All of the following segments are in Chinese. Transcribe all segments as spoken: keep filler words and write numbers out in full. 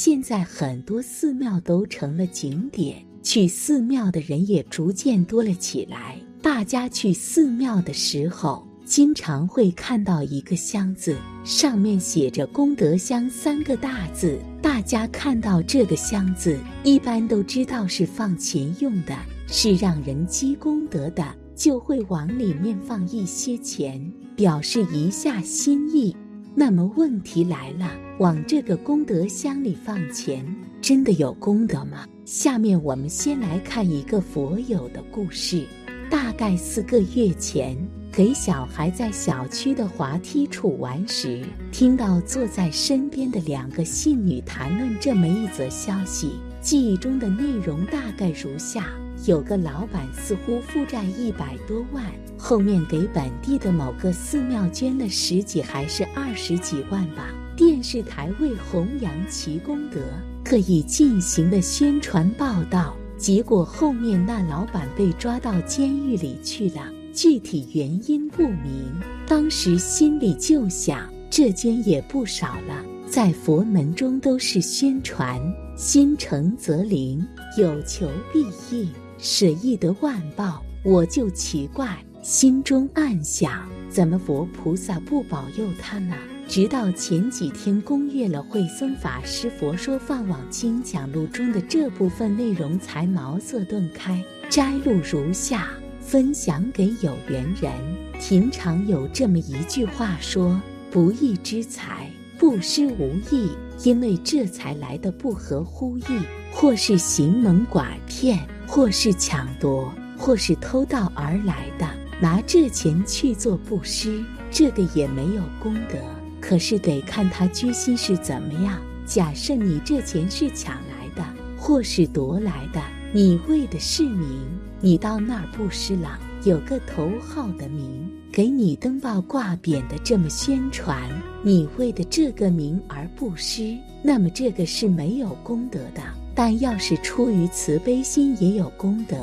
现在很多寺庙都成了景点，去寺庙的人也逐渐多了起来。大家去寺庙的时候，经常会看到一个箱子，上面写着功德箱三个大字。大家看到这个箱子，一般都知道是放钱用的，是让人积功德的，就会往里面放一些钱，表示一下心意。那么问题来了，往这个功德箱里放钱，真的有功德吗？下面我们先来看一个佛友的故事。大概四个月前，给小孩在小区的滑梯处玩时，听到坐在身边的两个信女谈论这么一则消息。记忆中的内容大概如下：有个老板似乎负债一百多万，后面给本地的某个寺庙捐了十几还是二十几万吧。电视台为弘扬其功德，刻意进行了宣传报道，结果后面那老板被抓到监狱里去了，具体原因不明。当时心里就想，这捐也不少了，在佛门中都是宣传，心诚则灵，有求必应，舍易得万报。我就奇怪，心中暗想，怎么佛菩萨不保佑他呢？直到前几天攻阅了慧僧法师《佛说梵网经讲录》中的这部分内容，才茅塞顿开。摘录如下，分享给有缘人。平常有这么一句话说，不义之财，布施无益，因为这才来的不合乎意，或是行蒙拐骗，或是抢夺，或是偷盗而来的，拿这钱去做布施，这个也没有功德。可是得看他居心是怎么样。假设你这钱是抢来的，或是夺来的，你为的是名，你到那儿布施了，有个头号的名，给你登报挂匾的这么宣传，你为的这个名而布施，那么这个是没有功德的。但要是出于慈悲心，也有功德。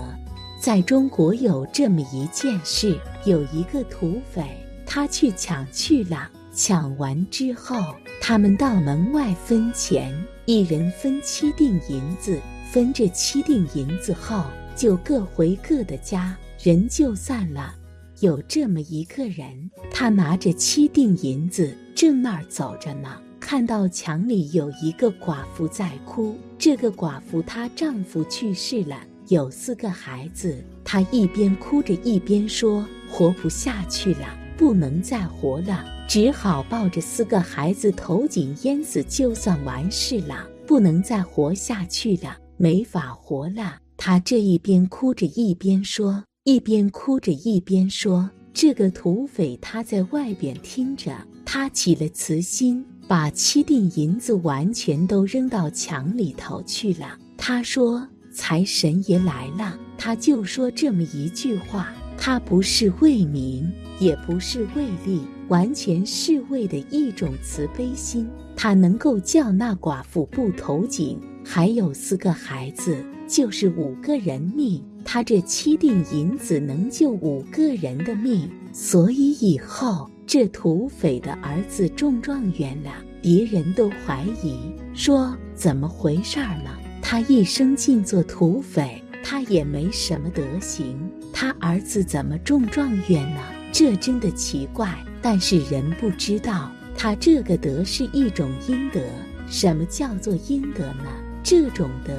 在中国有这么一件事，有一个土匪，他去抢去了，抢完之后，他们到门外分钱，一人分七锭银子。分这七锭银子后，就各回各的家，人就散了。有这么一个人，他拿着七锭银子正那儿走着呢，看到墙里有一个寡妇在哭。这个寡妇她丈夫去世了，有四个孩子，她一边哭着一边说，活不下去了，不能再活了，只好抱着四个孩子投井淹死，就算完事了，不能再活下去了，没法活了。她这一边哭着一边说，一边哭着一边说，这个土匪他在外边听着，他起了慈心，把七锭银子完全都扔到墙里头去了。他说，财神爷来了。他就说这么一句话，他不是为名，也不是为利，完全是为的一种慈悲心。他能够叫那寡妇不投井，还有四个孩子，就是五个人命。他这七锭银子能救五个人的命，所以以后这土匪的儿子中状元了，别人都怀疑说怎么回事儿呢？他一生尽做土匪，他也没什么德行，他儿子怎么中状元呢？这真的奇怪。但是人不知道，他这个德是一种阴德。什么叫做阴德呢？这种德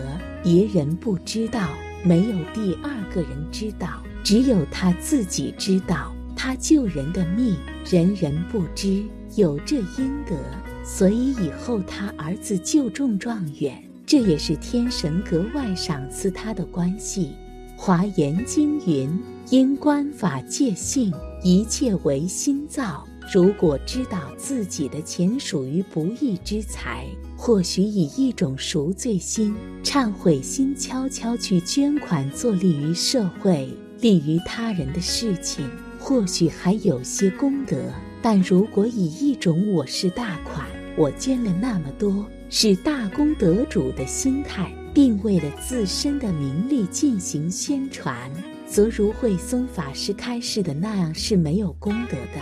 别人不知道，没有第二个人知道，只有他自己知道。他救人的命，人人不知，有这阴德，所以以后他儿子就中状元，这也是天神格外赏赐他的关系。华严经云，因观法界性，一切唯心造。如果知道自己的钱属于不义之财，或许以一种赎罪心、忏悔心悄悄去捐款，做利于社会、利于他人的事情，或许还有些功德。但如果以一种我是大款，我捐了那么多，是大功德主的心态，并为了自身的名利进行宣传，则如慧僧法师开示的那样，是没有功德的。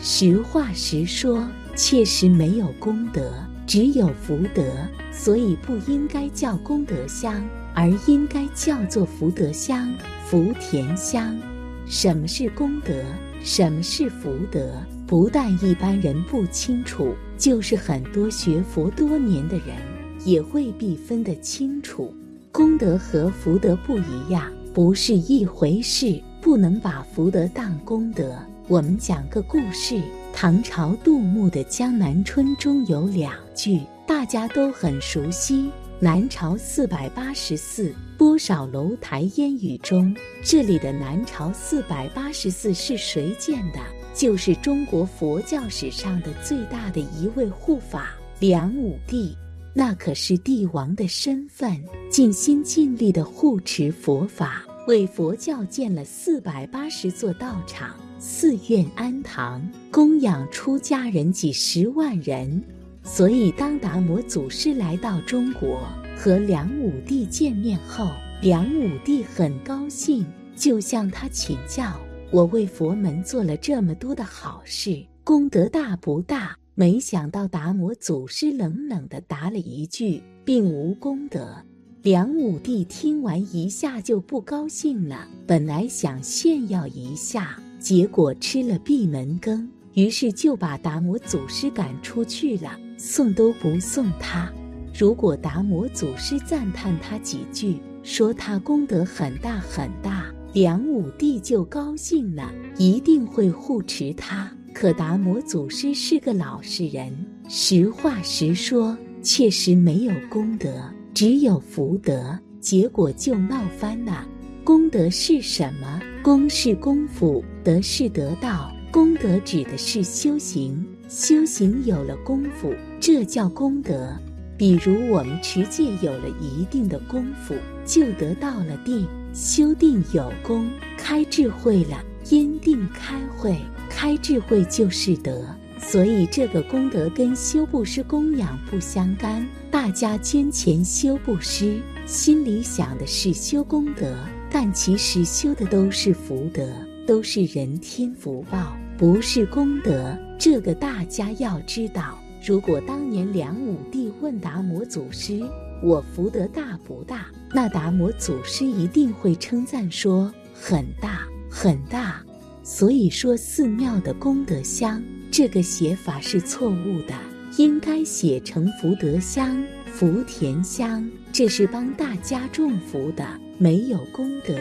实话实说，确实没有功德。只有福德，所以不应该叫功德香，而应该叫做福德香、福田香。什么是功德？什么是福德？不但一般人不清楚，就是很多学佛多年的人也未必分得清楚。功德和福德不一样，不是一回事，不能把福德当功德。我们讲个故事，唐朝杜牧的《江南春》中有两句大家都很熟悉：南朝四百八十寺，多少楼台烟雨中。这里的南朝四百八十寺是谁建的？就是中国佛教史上的最大的一位护法梁武帝，那可是帝王的身份，尽心尽力地护持佛法，为佛教建了四百八十座道场、寺院、庵堂，供养出家人几十万人。所以当达摩祖师来到中国和梁武帝见面后，梁武帝很高兴，就向他请教：我为佛门做了这么多的好事，功德大不大？没想到达摩祖师冷冷地答了一句：并无功德。梁武帝听完一下就不高兴了，本来想炫耀一下，结果吃了闭门羹，于是就把达摩祖师赶出去了，送都不送他。如果达摩祖师赞叹他几句，说他功德很大很大，梁武帝就高兴了，一定会护持他。可达摩祖师是个老实人，实话实说，确实没有功德，只有福德，结果就闹翻了。功德是什么？功是功夫，德是得道。功德指的是修行，修行有了功夫，这叫功德。比如我们持戒有了一定的功夫，就得到了定。修定有功，开智慧了，因定开慧，开智慧就是德。所以这个功德跟修布施供养不相干，大家捐钱修布施，心里想的是修功德，但其实修的都是福德，都是人天福报，不是功德，这个大家要知道。如果当年梁武帝问达摩祖师：我福德大不大？那达摩祖师一定会称赞说：很大，很大。所以说寺庙的功德香这个写法是错误的，应该写成福德香、福田香，这是帮大家种福的，没有功德。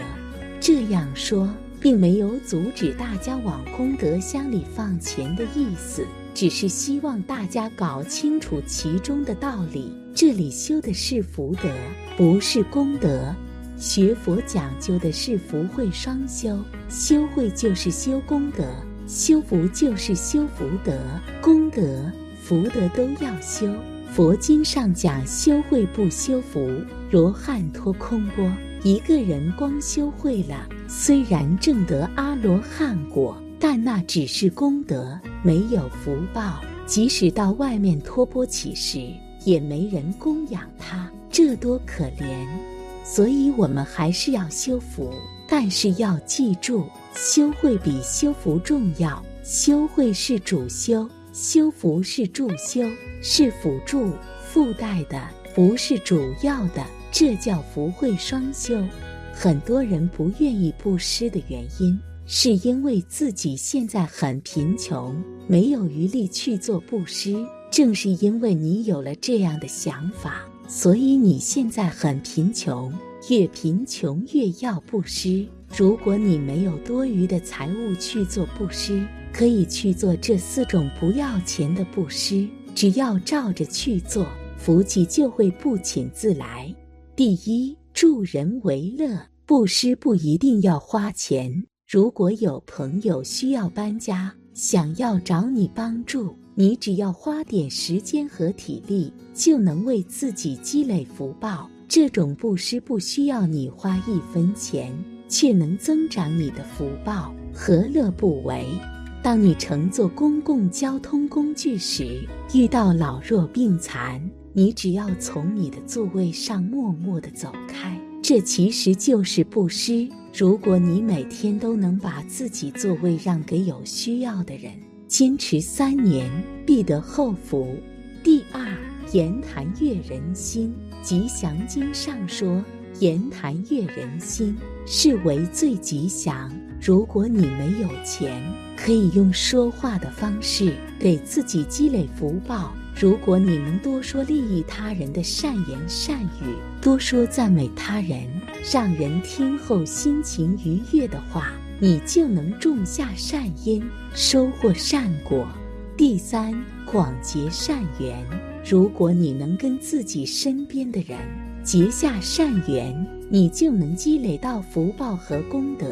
这样说并没有阻止大家往功德箱里放钱的意思，只是希望大家搞清楚其中的道理。这里修的是福德，不是功德。学佛讲究的是福慧双修，修慧就是修功德，修福就是修福德，功德、福德都要修。佛经上讲修慧不修福，罗汉脱空钵。一个人光修慧了，虽然证得阿罗汉果，但那只是功德，没有福报。即使到外面托钵乞食，也没人供养他，这多可怜！所以我们还是要修福，但是要记住，修慧比修福重要。修慧是主修，修福是助修，是辅助、附带的，不是主要的。这叫福慧双修。很多人不愿意布施的原因，是因为自己现在很贫穷，没有余力去做布施。正是因为你有了这样的想法，所以你现在很贫穷，越贫穷越要布施。如果你没有多余的财物去做布施，可以去做这四种不要钱的布施，只要照着去做，福气就会不请自来。第一，助人为乐，布施不一定要花钱。如果有朋友需要搬家，想要找你帮助，你只要花点时间和体力，就能为自己积累福报。这种布施不需要你花一分钱，却能增长你的福报，何乐不为？当你乘坐公共交通工具时，遇到老弱病残，你只要从你的座位上默默地走开，这其实就是布施。如果你每天都能把自己座位让给有需要的人，坚持三年，必得厚福。第二，言谈悦人心。吉祥经上说，言谈悦人心是为最吉祥。如果你没有钱，可以用说话的方式给自己积累福报。如果你能多说利益他人的善言善语，多说赞美他人，让人听后心情愉悦的话，你就能种下善因，收获善果。第三，广结善缘。如果你能跟自己身边的人结下善缘，你就能积累到福报和功德。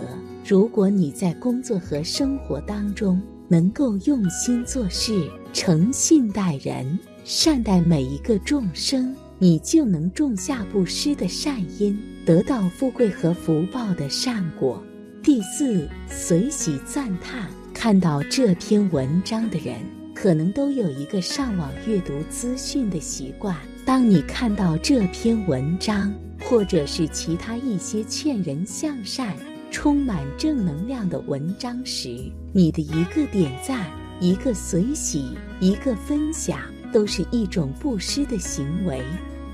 如果你在工作和生活当中能够用心做事，诚信待人，善待每一个众生，你就能种下布施的善因，得到富贵和福报的善果。第四，随喜赞叹。看到这篇文章的人，可能都有一个上网阅读资讯的习惯。当你看到这篇文章，或者是其他一些劝人向善、充满正能量的文章时，你的一个点赞、一个随喜、一个分享，都是一种布施的行为。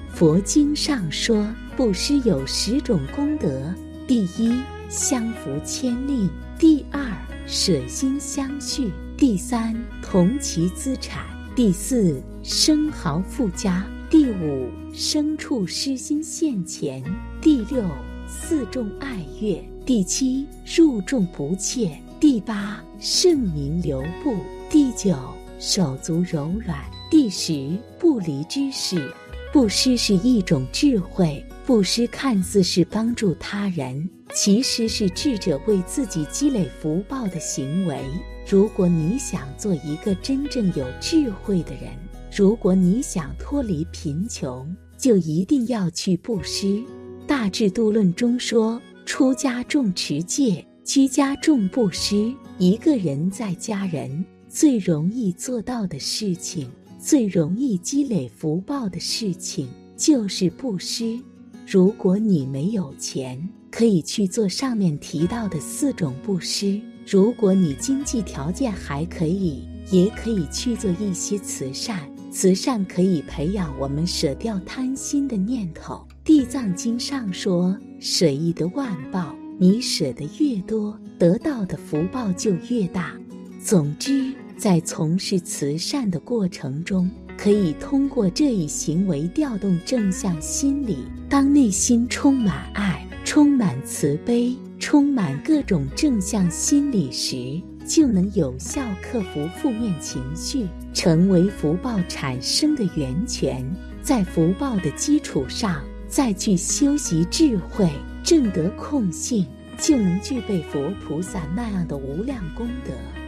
佛经上说，布施有十种功德：第一，相扶牵令；第二，舍心相续；第三，同其资产；第四，生豪富家；第五，牲畜施心现前；第六，四众爱乐；第七，入众不怯；第八，盛名留步；第九，手足柔软；第十，不离之事。布施是一种智慧，布施看似是帮助他人，其实是智者为自己积累福报的行为。如果你想做一个真正有智慧的人，如果你想脱离贫穷，就一定要去布施。大智度论中说，出家重持戒，居家重布施。一个人在家人最容易做到的事情，最容易积累福报的事情，就是布施。如果你没有钱，可以去做上面提到的四种布施。如果你经济条件还可以，也可以去做一些慈善。慈善可以培养我们舍掉贪心的念头。地藏经上说，舍一得万报，你舍得越多，得到的福报就越大。总之，在从事慈善的过程中，可以通过这一行为调动正向心理。当内心充满爱、充满慈悲、充满各种正向心理时，就能有效克服负面情绪，成为福报产生的源泉。在福报的基础上，再去修习智慧，证得空性，就能具备佛菩萨那样的无量功德。